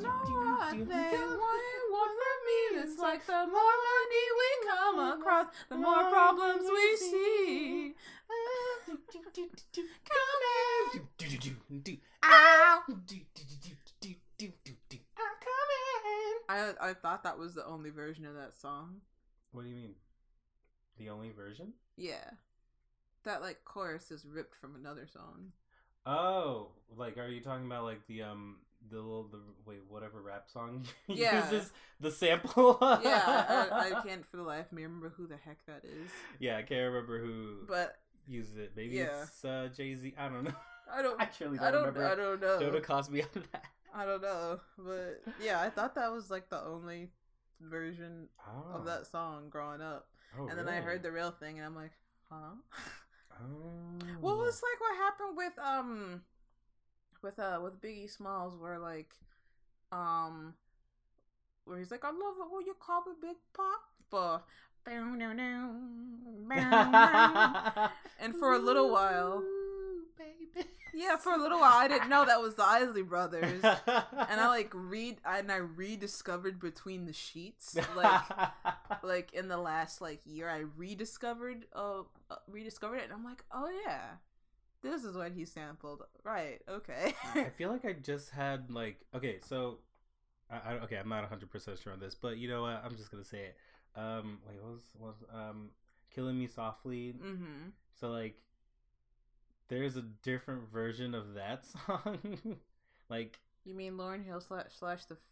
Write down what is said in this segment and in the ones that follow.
don't know what they want from me. It's like the more money we come across, the more problems we see. Come in. Ow. I thought that was the only version of that song. What do you mean? The only version? Yeah. That, like, chorus is ripped from another song. Oh, like, are you talking about, like, whatever rap song uses the sample? Yeah, I can't for the life of me remember who the heck that is. Yeah, I can't remember who uses it. Maybe it's Jay Z. I don't know. I truly don't remember. I don't know. Jonah cost me on that. I don't know, but yeah, I thought that was like the only version of that song growing up, and then really? I heard the real thing, and I'm like, huh? Oh. Well, it's like what happened with Biggie Smalls, where like, where he's like, I love it when you call me Big Papa, and for a little while. Baby. Yeah, for a little while I didn't know that was the Isley Brothers, and I rediscovered Between the Sheets, like in the last like year I rediscovered it, and I'm like, oh yeah, this is what he sampled, right? Okay. I feel like I just had like okay, I'm not 100% sure on this, but you know what? I'm just gonna say it. What was Killing Me Softly. Mm-hmm. So like. There's a different version of that song. Like, you mean Lauryn Hill / the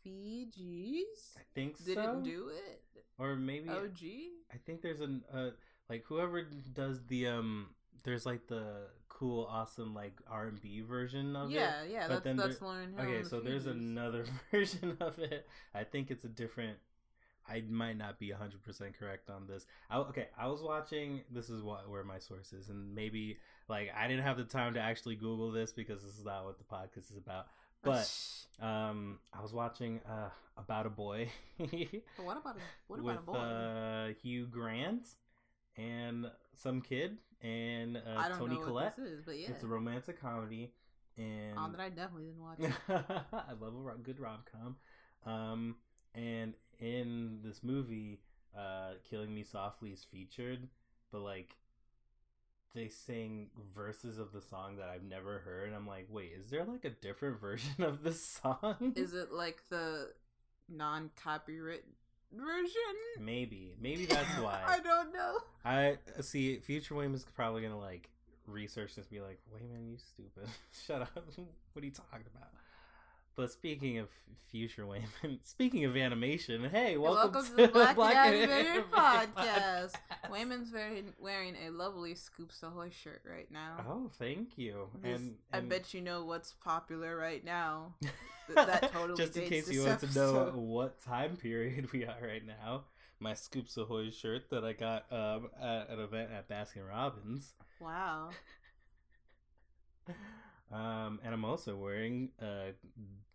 Fiji's? I think so. Didn't do it? Or maybe OG? I think there's an like whoever does the there's like the cool awesome like R&B version of it. Yeah, but that's Lauryn Hill. Okay, so there's another version of it. I think it's a different. I might not be 100% correct on this. I was watching. This is where my source is, and maybe like I didn't have the time to actually Google this because this is not what the podcast is about. But I was watching About a Boy. What about a boy? Hugh Grant and some kid and Tony Collette. What this is, but yeah. It's a romantic comedy, and that I definitely didn't watch. I love a good rom-com, and. In this movie, Killing Me Softly is featured, but like they sing verses of the song that I've never heard, and I'm like, wait, is there like a different version of this song? Is it like the non-copyright version? Maybe that's why. I don't know. I see Future William is probably gonna like research this and be like, wait man, you stupid. Shut up. What are you talking about? But speaking of Future Wayman, speaking of animation, hey, welcome to the Black and Animated podcast. Wayman's wearing a lovely Scoops Ahoy shirt right now. Oh, thank you. And I bet you know what's popular right now. That totally just in case you want to know what time period we are right now. My Scoops Ahoy shirt that I got at an event at Baskin Robbins. Wow. And I'm also wearing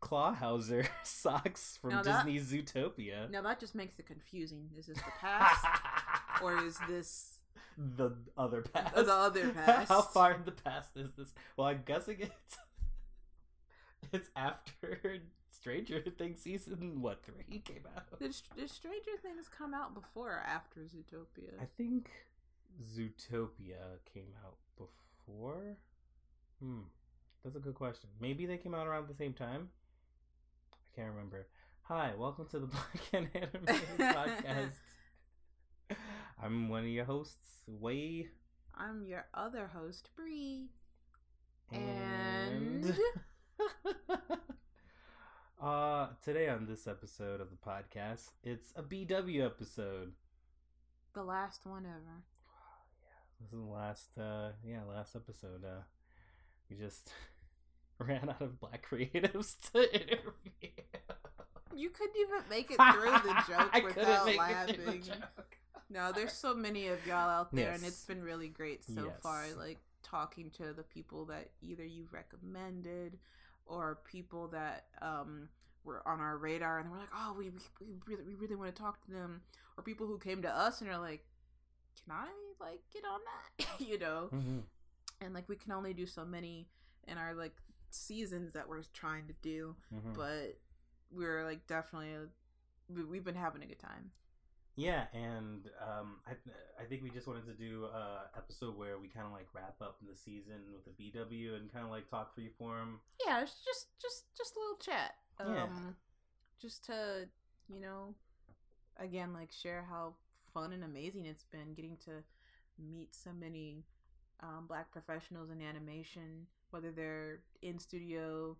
Clawhauser socks from Disney's Zootopia. Now that just makes it confusing. Is this the past, or is this the other past? The other past. How far in the past is this? Well, I'm guessing it's after Stranger Things season 3 came out. Did Stranger Things come out before or after Zootopia? I think Zootopia came out before. That's a good question. Maybe they came out around the same time. I can't remember. Hi, welcome to the Black and Animated podcast. I'm one of your hosts, Way. I'm your other host, Bree. And today on this episode of the podcast, it's a BW episode. The last one ever. Yeah, this is the last episode. We just ran out of black creatives to interview. You couldn't even make it through the joke without laughing. No, there's so many of y'all out there, and it's been really great so far. Like talking to the people that either you've recommended or people that were on our radar, and we're like, oh, we really want to talk to them, or people who came to us and are like, can I like get on that? You know. Mm-hmm. And, like, we can only do so many in our, like, seasons that we're trying to do. Mm-hmm. But we're like definitely we've been having a good time. Yeah, and I think we just wanted to do an episode where we kind of like wrap up the season with a BW and kind of like talk freeform. Yeah, it's just a little chat. Just to, you know, again, like share how fun and amazing it's been getting to meet so many Black professionals in animation, whether they're in studio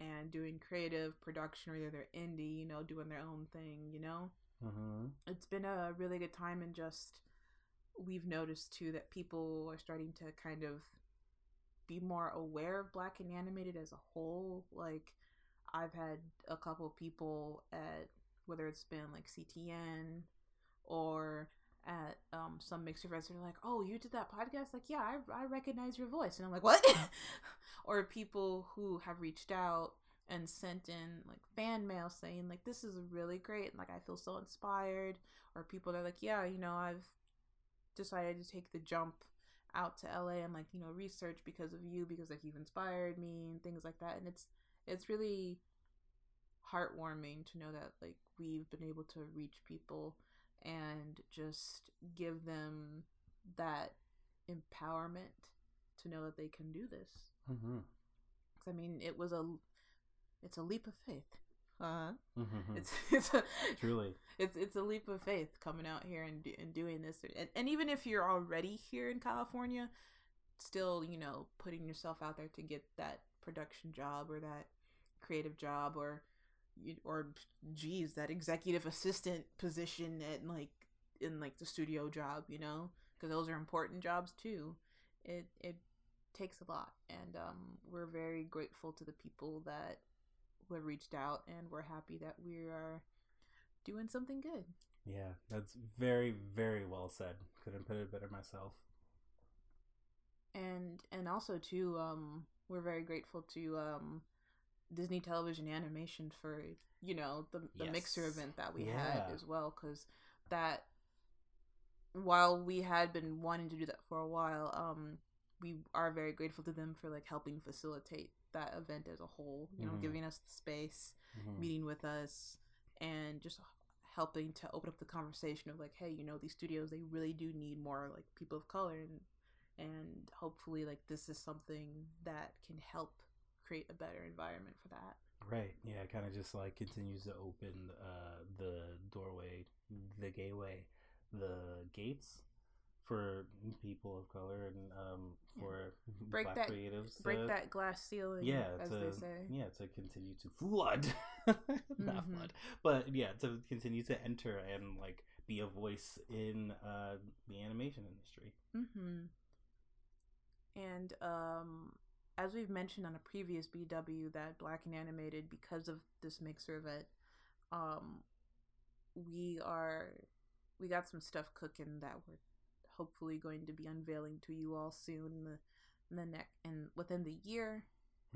and doing creative production or they're indie, you know, doing their own thing, you know. Mm-hmm. It's been a really good time, and just we've noticed too that people are starting to kind of be more aware of Black and Animated as a whole. Like I've had a couple people at, whether it's been like CTN or at some mixed events, they're like, oh, you did that podcast? Like, yeah, I recognize your voice. And I'm like, what? Or people who have reached out and sent in like fan mail saying like, this is really great and like I feel so inspired. Or people that are like, yeah, you know, I've decided to take the jump out to LA and like, you know, research because of you, because like you've inspired me and things like that. And it's really heartwarming to know that like we've been able to reach people and just give them that empowerment to know that they can do this. Mm-hmm. 'Cause I mean, it's a leap of faith. Mm-hmm. It's a leap of faith coming out here and doing this. And even if you're already here in California, still, you know, putting yourself out there to get that production job or that creative job or geez, that executive assistant position at like in like the studio job, you know, because those are important jobs too. It takes a lot, and we're very grateful to the people that have reached out, and we're happy that we are doing something good. Yeah, that's very, very well said. Couldn't put it better myself. And also too, we're very grateful to Disney Television Animation for, you know, the mixer event that we had as well, because that, while we had been wanting to do that for a while, we are very grateful to them for like helping facilitate that event as a whole, you know, mm-hmm. giving us the space, mm-hmm. meeting with us, and just helping to open up the conversation of like, hey, you know, these studios, they really do need more like people of color, and hopefully like this is something that can help create a better environment for that. Right. Yeah, it kind of just like continues to open the doorway, the gateway, the gates for people of color, and for Black creatives. Break that glass ceiling, as they say. Yeah, to continue to flood. Not flood. But yeah, to continue to enter and like be a voice in the animation industry. Mm-hmm. And as we've mentioned on a previous BW, that Black and Animated, because of this mixer event, we got some stuff cooking that we're hopefully going to be unveiling to you all soon within the year,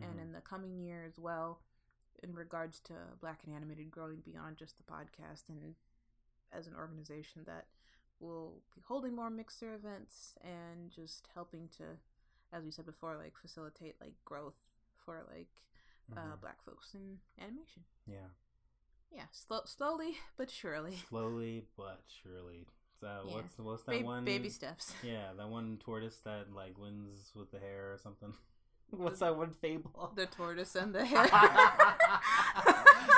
mm-hmm. and in the coming year as well, in regards to Black and Animated growing beyond just the podcast and as an organization that will be holding more mixer events and just helping to, as we said before, like facilitate like growth for like mm-hmm. Black folks in animation. Slowly but surely. So yeah. What's that one? Baby steps. Yeah, that one tortoise that like wins with the hair or something. What's that one fable? The tortoise and the hare.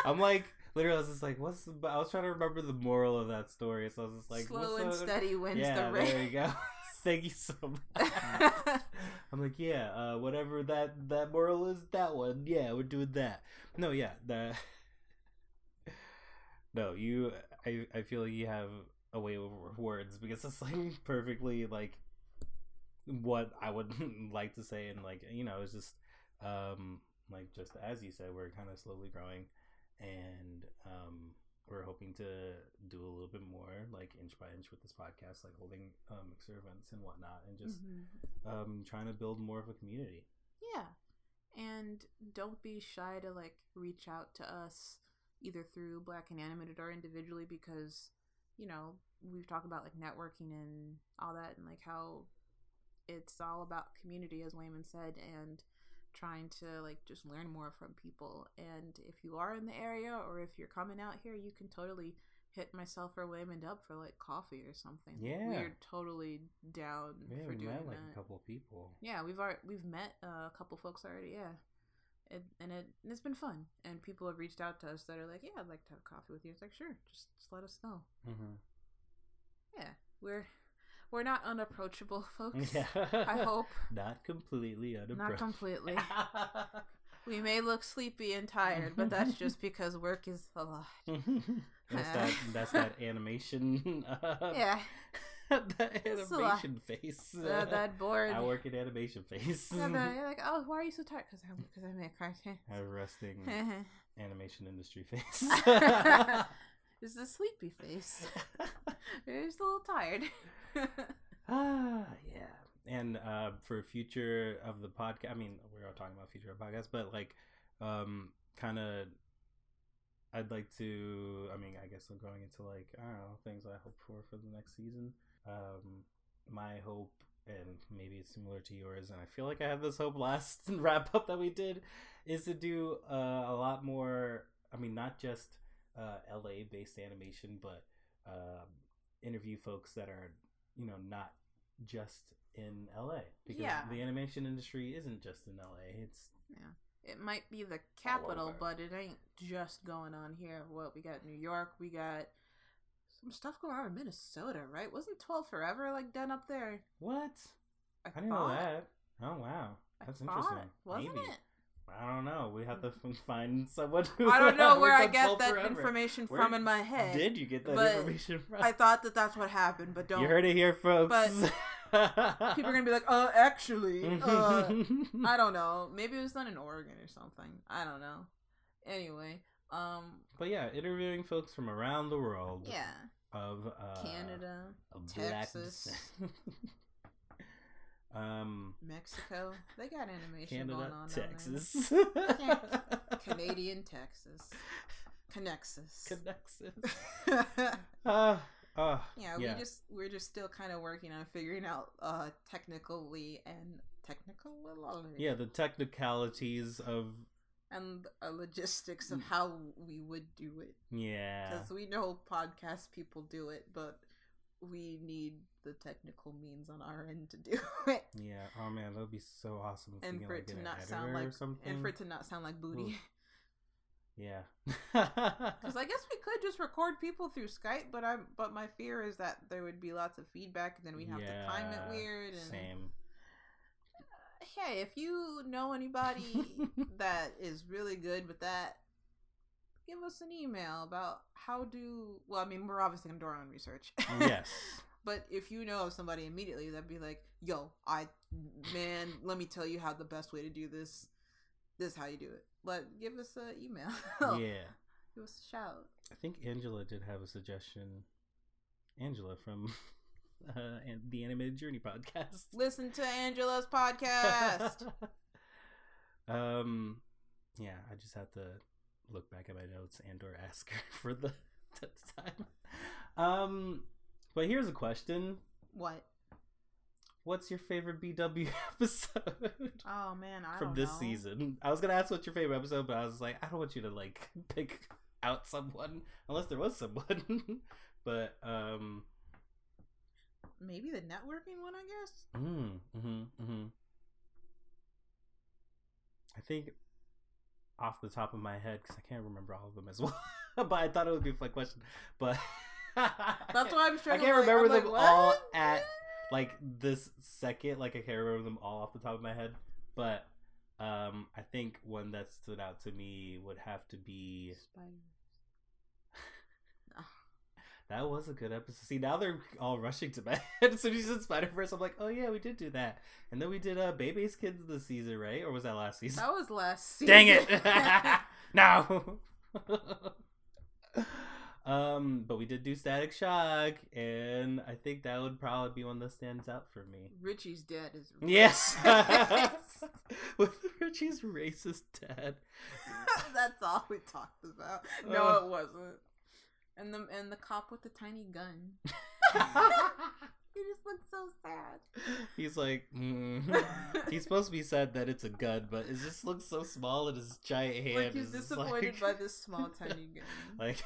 I'm like, literally, I was just like, I was trying to remember the moral of that story, so I was just like, slow and steady wins the race. There you go. Thank you so much. I'm like, whatever that moral is, that one. Yeah, we're doing that. No, yeah, that. No, you. I feel like you have a way over words, because it's like perfectly like what I would like to say, and like, you know, it's just like, just as you said, we're kind of slowly growing, and we're hoping to do a little bit more like inch by inch with this podcast, like holding mixer events and whatnot, and just mm-hmm. Trying to build more of a community. Yeah, and don't be shy to like reach out to us either through Black and Animated or individually, because, you know, we've talked about like networking and all that, and like how it's all about community, as Wayman said, and trying to like just learn more from people. And if you are in the area or if you're coming out here, you can totally hit myself or Waymond up for like coffee or something. Yeah, we're totally down for doing that. We met like a couple of people. Yeah, we've met a couple folks already. Yeah, it's been fun. And people have reached out to us that are like, yeah, I'd like to have coffee with you. It's like, sure, just let us know. Mm-hmm. Yeah, we're not unapproachable, folks. Yeah. I hope not completely unapproachable. Not completely. We may look sleepy and tired, but that's just because work is a lot. That's that animation. Yeah, that animation face. That bored. I work in animation face. You're like, oh, why are you so tired? Because I make cartoons. I have a resting animation industry face. It's the sleepy face. You're just a little tired. Yeah. And for future of the podcast, I mean, we're all talking about future of podcasts, but like, I'd like to, I mean, I guess I'm going into like, I don't know, things I hope for the next season. My hope, and maybe it's similar to yours, and I feel like I had this hope last wrap up that we did, is to do a lot more, I mean, not just LA based animation, but interview folks that are, you know, not just in LA, because the animation industry isn't just in LA. It's it might be the capital, but it ain't just going on here. Well, we got New York, we got some stuff going on in Minnesota, right? Wasn't 12 Forever like done up there? What? I didn't know that. Oh wow, that's interesting. Wasn't it? I don't know. We have to find someone who... I don't know where I get that information from in my head. Did you get that information from? I thought that's what happened, but don't... You heard it here, folks. But people are going to be like, actually, I don't know. Maybe it was done in Oregon or something. I don't know. Anyway. But yeah, interviewing folks from around the world. Yeah. Of Canada, of Texas. Mexico, they got animation Canada, going on. Texas, Canadian Texas, Connexus. We're just still kind of working on figuring out the technicalities of and logistics of how we would do it. Yeah, because we know podcast people do it, but we need the technical means on our end to do it. Yeah. Oh man, that would be so awesome. If and for it to not sound like booty. Ooh. Yeah. Because I guess we could just record people through Skype, but my fear is that there would be lots of feedback, and then we'd have to time it weird. And, same. Hey, if you know anybody that is really good with that, give us an email about we're obviously going to do our own research. Yes. But if you know of somebody immediately, that'd be like, yo, let me tell you how the best way to do this. This is how you do it. But give us an email. Yeah. Give us a shout. I think Angela did have a suggestion. Angela from the Animated Journey podcast. Listen to Angela's podcast. Yeah, I just had to look back at my notes and or ask her for the time. But here's a question. What's your favorite BW episode? Oh man, I don't know. From this season. I was gonna ask what's your favorite episode, but I was like, I don't want you to like pick out someone unless there was someone. But maybe the networking one, I guess. I think off the top of my head, because I can't remember all of them as well, but I thought it would be a fun question. But that's why I'm struggling. I can't remember them all at like this second. Like I can't remember them all off the top of my head. But I think one that stood out to me would have to be Spider-Verse. No. That was a good episode. See, now they're all rushing to bed. As soon as you said Spider-Verse, I'm like, oh yeah, we did do that. And then we did Baby's Kids this season, right? Or was that last season? That was last season. Dang it! No. But we did do Static Shock, and I think that would probably be one that stands out for me. Richie's dad is racist. Yes. With Richie's racist dad. That's all we talked about. No, it wasn't. And the cop with the tiny gun. They just look so sad. He's like, he's supposed to be sad that it's a gun, but it just looks so small in his giant hand. Like, he's disappointed by this small, tiny gun. Like,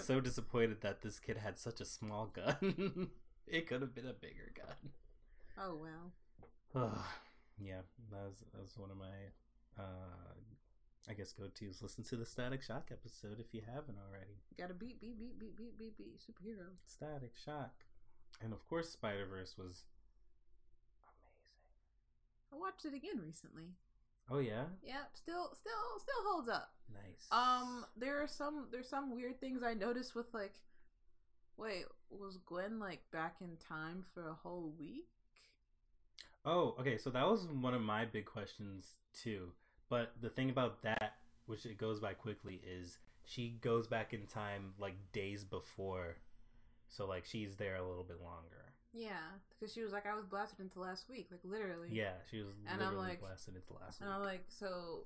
so disappointed that this kid had such a small gun. It could have been a bigger gun. Oh, wow. Yeah, that was one of my, I guess, go-tos. Listen to the Static Shock episode if you haven't already. Gotta beat superhero. Static Shock. And of course, Spider-Verse was amazing. I watched it again recently. Oh yeah? Yeah, still holds up. Nice. There's some weird things I noticed with, like, wait, was Gwen, like, back in time for a whole week? Oh, okay, so that was one of my big questions too. But the thing about that, which it goes by quickly, is she goes back in time, like, days before. So, like, she's there a little bit longer. Yeah, because she was like, I was blasted into last week. Like, literally. Yeah, she was literally blasted into last week. And I'm like, so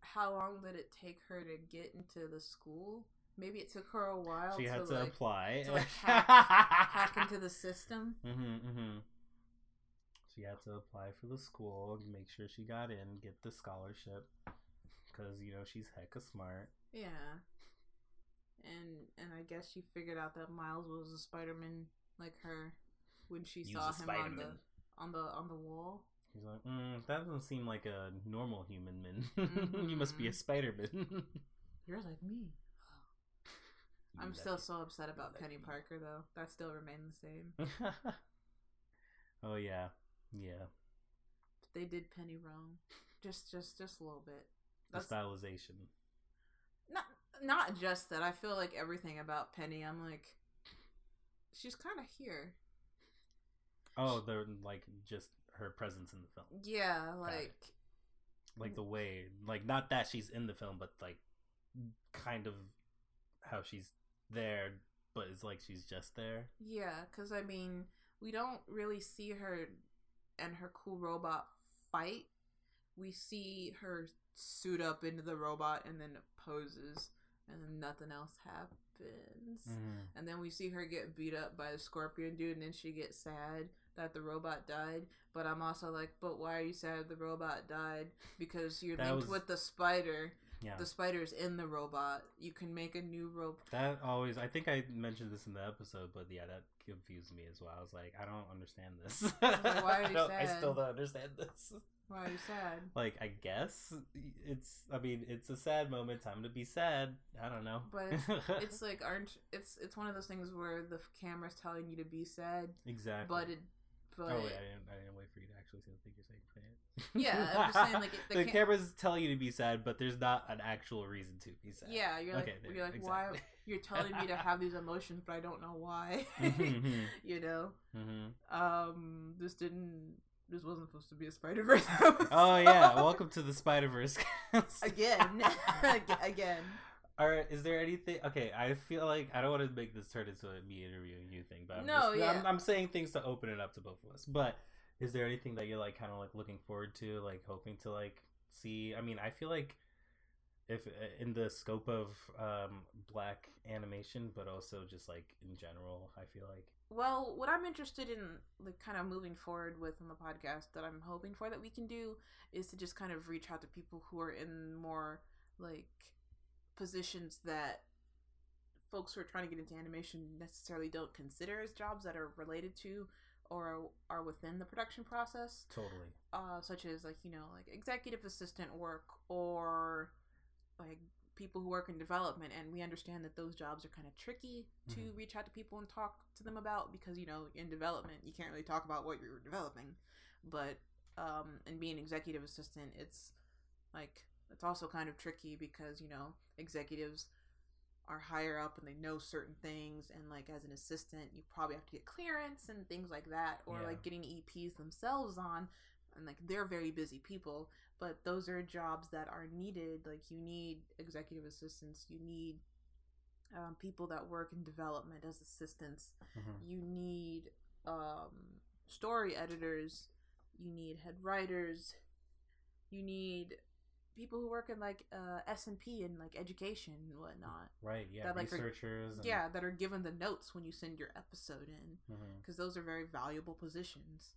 how long did it take her to get into the school? Maybe it took her a while. She had to, like, apply. To, like, hack into the system. Mm-hmm, mm-hmm. She had to apply for the school, make sure she got in, get the scholarship. Because, you know, she's hecka smart. Yeah. And I guess she figured out that Miles was a Spider-Man, like her, when she saw him on the wall. She's like, that doesn't seem like a normal human man. Mm-hmm. You must be a Spider-Man. You're like me. I'm still so upset about Penny Parker, though. That still remains the same. Oh, yeah. Yeah. But they did Penny wrong. Just a little bit. That's... The stylization. Not just that. I feel like everything about Penny, I'm like, she's kind of here. Oh, they're like just her presence in the film. Yeah, like the way, like, not that she's in the film, but, like, kind of how she's there, but it's like she's just there. Yeah, because, I mean, we don't really see her and her cool robot fight. We see her suit up into the robot and then poses, and then nothing else happens. Mm. And then we see her get beat up by the scorpion dude, and then she gets sad that the robot died. But I'm also like, but why are you sad the robot died? Because you're linked with the spider. Yeah. The spider's in the robot. You can make a new robot. That always... I think I mentioned this in the episode, but yeah, that confused me as well. I was like, I don't understand this. Like, why are you sad? I still don't understand this. Why are you sad? Like, I guess it's a sad moment. Time to be sad. I don't know. But it's like, it's one of those things where the camera's telling you to be sad. Exactly. But oh wait, I didn't wait for you to actually say the thing you're saying. Yeah, I'm just saying, like, the camera's telling you to be sad, but there's not an actual reason to be sad. Yeah, you're like, okay, you're like, exactly. Why you're telling me to have these emotions, but I don't know why. Mm-hmm. You know, mm-hmm. This wasn't supposed to be a Spider-Verse episode. Oh, yeah. Welcome to the Spider-Verse. Again. All right. Is there anything? Okay. I feel like I don't want to make this turn into a me interviewing you thing, but I'm saying things to open it up to both of us. But is there anything that you're, like, kind of, like, looking forward to, like, hoping to, like, see? I mean, I feel like if in the scope of black animation, but also just, like, in general, I feel like. Well, what I'm interested in, like, kind of moving forward with on the podcast that I'm hoping for that we can do is to just kind of reach out to people who are in more, like, positions that folks who are trying to get into animation necessarily don't consider as jobs that are related to or are within the production process. Totally. Such as, like, you know, like, executive assistant work or, like, people who work in development, and we understand that those jobs are kind of tricky to mm-hmm. reach out to people and talk to them about, because, you know, in development you can't really talk about what you're developing, but and being executive assistant, it's like, it's also kind of tricky because, you know, executives are higher up and they know certain things, and, like, as an assistant you probably have to get clearance and things like that, or yeah. like getting EPs themselves on, and, like, they're very busy people, but those are jobs that are needed. Like, you need executive assistants, you need people that work in development as assistants, mm-hmm. you need story editors, you need head writers, you need people who work in like S&P and like education and whatnot. Right, yeah, that, like, researchers. That are given the notes when you send your episode in, because those are very valuable positions.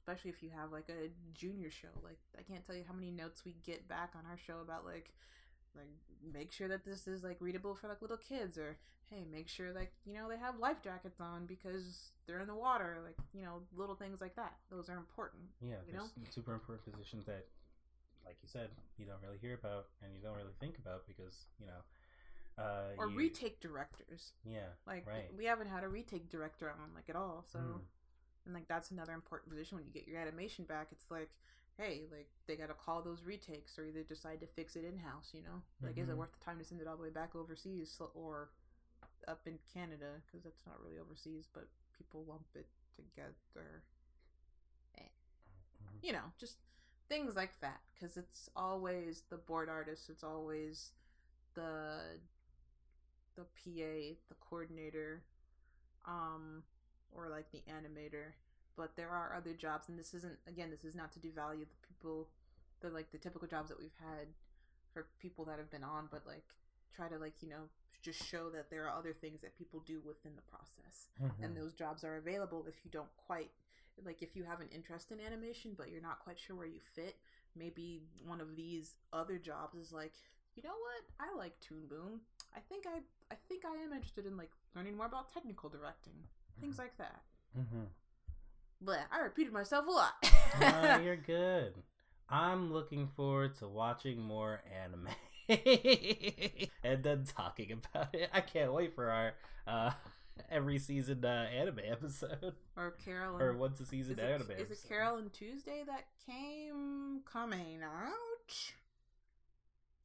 Especially if you have like a junior show. Like, I can't tell you how many notes we get back on our show about like make sure that this is like readable for like little kids, or hey, make sure like, you know, they have life jackets on because they're in the water, like, you know, little things like that. Those are important. Yeah, you know, super important positions that, like you said, you don't really hear about and you don't really think about because, you know, or retake directors. Yeah, like, right. We haven't had a retake director on like at all, so and like that's another important position when you get your animation back. It's like, hey, like they gotta call those retakes or either decide to fix it in house, you know, like is it worth the time to send it all the way back overseas or up in Canada, because that's not really overseas, but people lump it together. You know, just things like that, because it's always the board artist, it's always the PA, the coordinator, or like the animator. But there are other jobs, and this isn't, again, this is not to devalue the people, the like the typical jobs that we've had for people that have been on, but like try to, like, you know, just show that there are other things that people do within the process. And those jobs are available if you don't quite, like, if you have an interest in animation but you're not quite sure where you fit. Maybe one of these other jobs is like, you know what, I like Toon Boom. I think I am interested in like learning more about technical directing, things like that. But I repeated myself a lot. You're good. I'm looking forward to watching more anime and then talking about it. I can't wait for our every season anime episode. Or Carole. Or once a season anime episode. Is it Carole and Tuesday that coming out?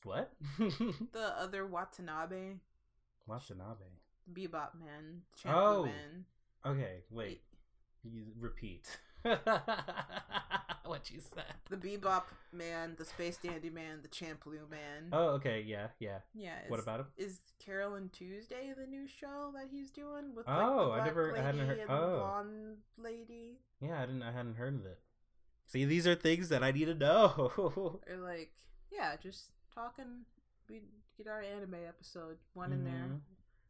What? The other Watanabe. Watanabe. Bebop Man. Champloo Man. Okay, wait. You repeat what you said. The Bebop Man, the Space Dandy Man, the Champloo Man. Oh, okay, yeah. What about him? Is Carole and Tuesday the new show that he's doing with like, the black I hadn't heard. And the blonde lady. Yeah, I hadn't heard of it. See, these are things that I need to know. Or like, yeah, just talking. We get our anime episode one in there,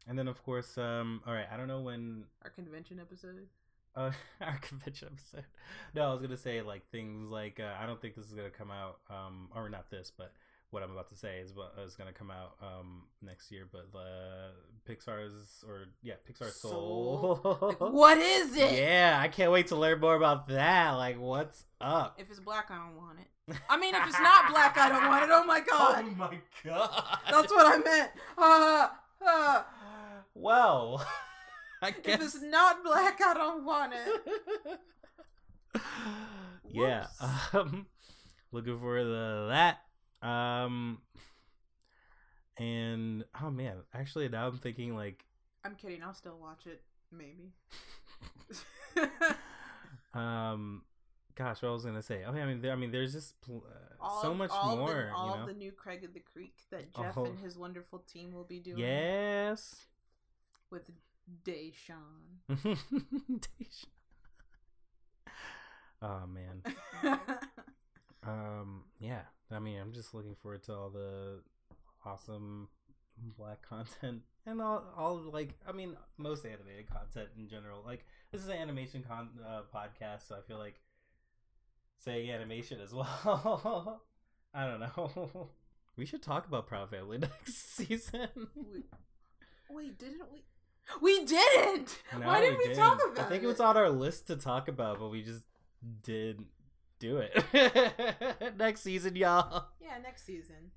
and then of course, all right, I don't know when our convention episode. Our convention episode. No, I was gonna say like things like I don't think this is gonna come out, or not this, but what I'm about to say is what is gonna come out next year. But Pixar's Soul. Like, what is it? Yeah, I can't wait to learn more about that. Like, what's up? If it's black, I don't want it. I mean, if it's not black, I don't want it. Oh my god. Oh my god. That's what I meant. Well. I guess. If it's not black, I don't want it. Yeah. Looking forward to that. And, oh man, actually now I'm thinking like. I'm kidding. I'll still watch it. Maybe. Gosh, what I was gonna say. Okay, I mean, there's just so much more. You know? The new Craig of the Creek that Jeff and his wonderful team will be doing. Yes. With Deshaun. Oh man. Yeah. I mean, I'm just looking forward to all the awesome black content and all like, I mean, most animated content in general. Like, this is an animation podcast, so I feel like saying animation as well. I don't know. We should talk about Proud Family next season. Wait, didn't we? We didn't! No, why didn't we talk about it? I think it was on our list to talk about, but we just didn't do it. Next season, y'all. Yeah, next season.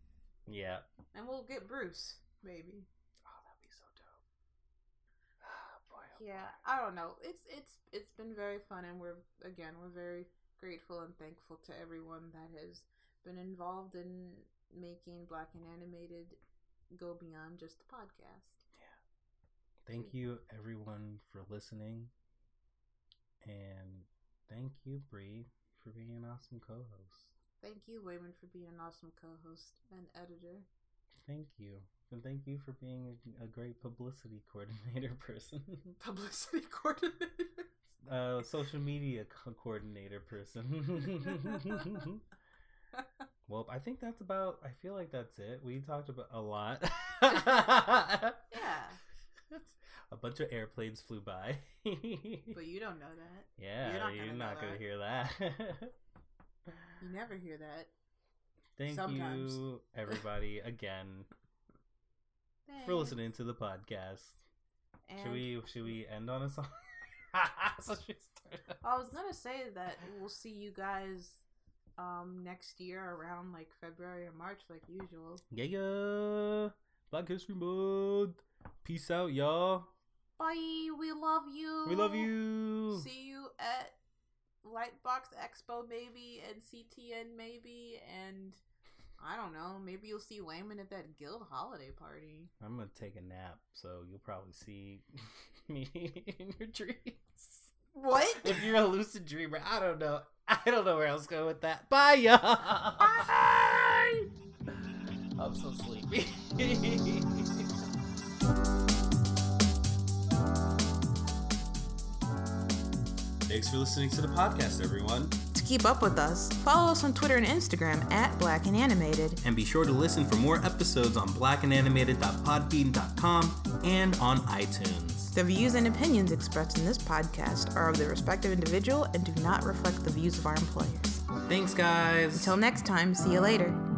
Yeah. And we'll get Bruce, maybe. Oh, that'd be so dope. Oh, boy. Oh, yeah, boy. I don't know. It's been very fun, and we're very grateful and thankful to everyone that has been involved in making Black and Animated go beyond just the podcast. Yeah. Thank you, everyone, for listening. And thank you, Bree, for being an awesome co-host. Thank you, Wayman, for being an awesome co-host and editor. Thank you. And thank you for being a great publicity coordinator person. Publicity coordinator? Social media coordinator person. Well, I think that's about, I feel like that's it. We talked about a lot. Yeah. A bunch of airplanes flew by. But you don't know that. Yeah, you're not going to hear that. You never hear that. Thank Sometimes. You, everybody, again, for listening to the podcast. And should we end on a song? So I was going to say that we'll see you guys next year around like February or March like usual. Yeah. Black History Month. Peace out, y'all. Bye. We love you. We love you. See you at Lightbox Expo maybe, and CTN maybe, and I don't know, maybe you'll see Wayman at that guild holiday party. I'm gonna take a nap, so you'll probably see me in your dreams. What? If you're a lucid dreamer, I don't know where I was going with that. Bye, y'all. Bye. I'm so sleepy. Thanks for listening to the podcast, everyone. To keep up with us, follow us on Twitter and Instagram at Black and Animated. And be sure to listen for more episodes on blackandanimated.podbean.com and on iTunes. The views and opinions expressed in this podcast are of the respective individual and do not reflect the views of our employers. Thanks, guys. Until next time, see you later.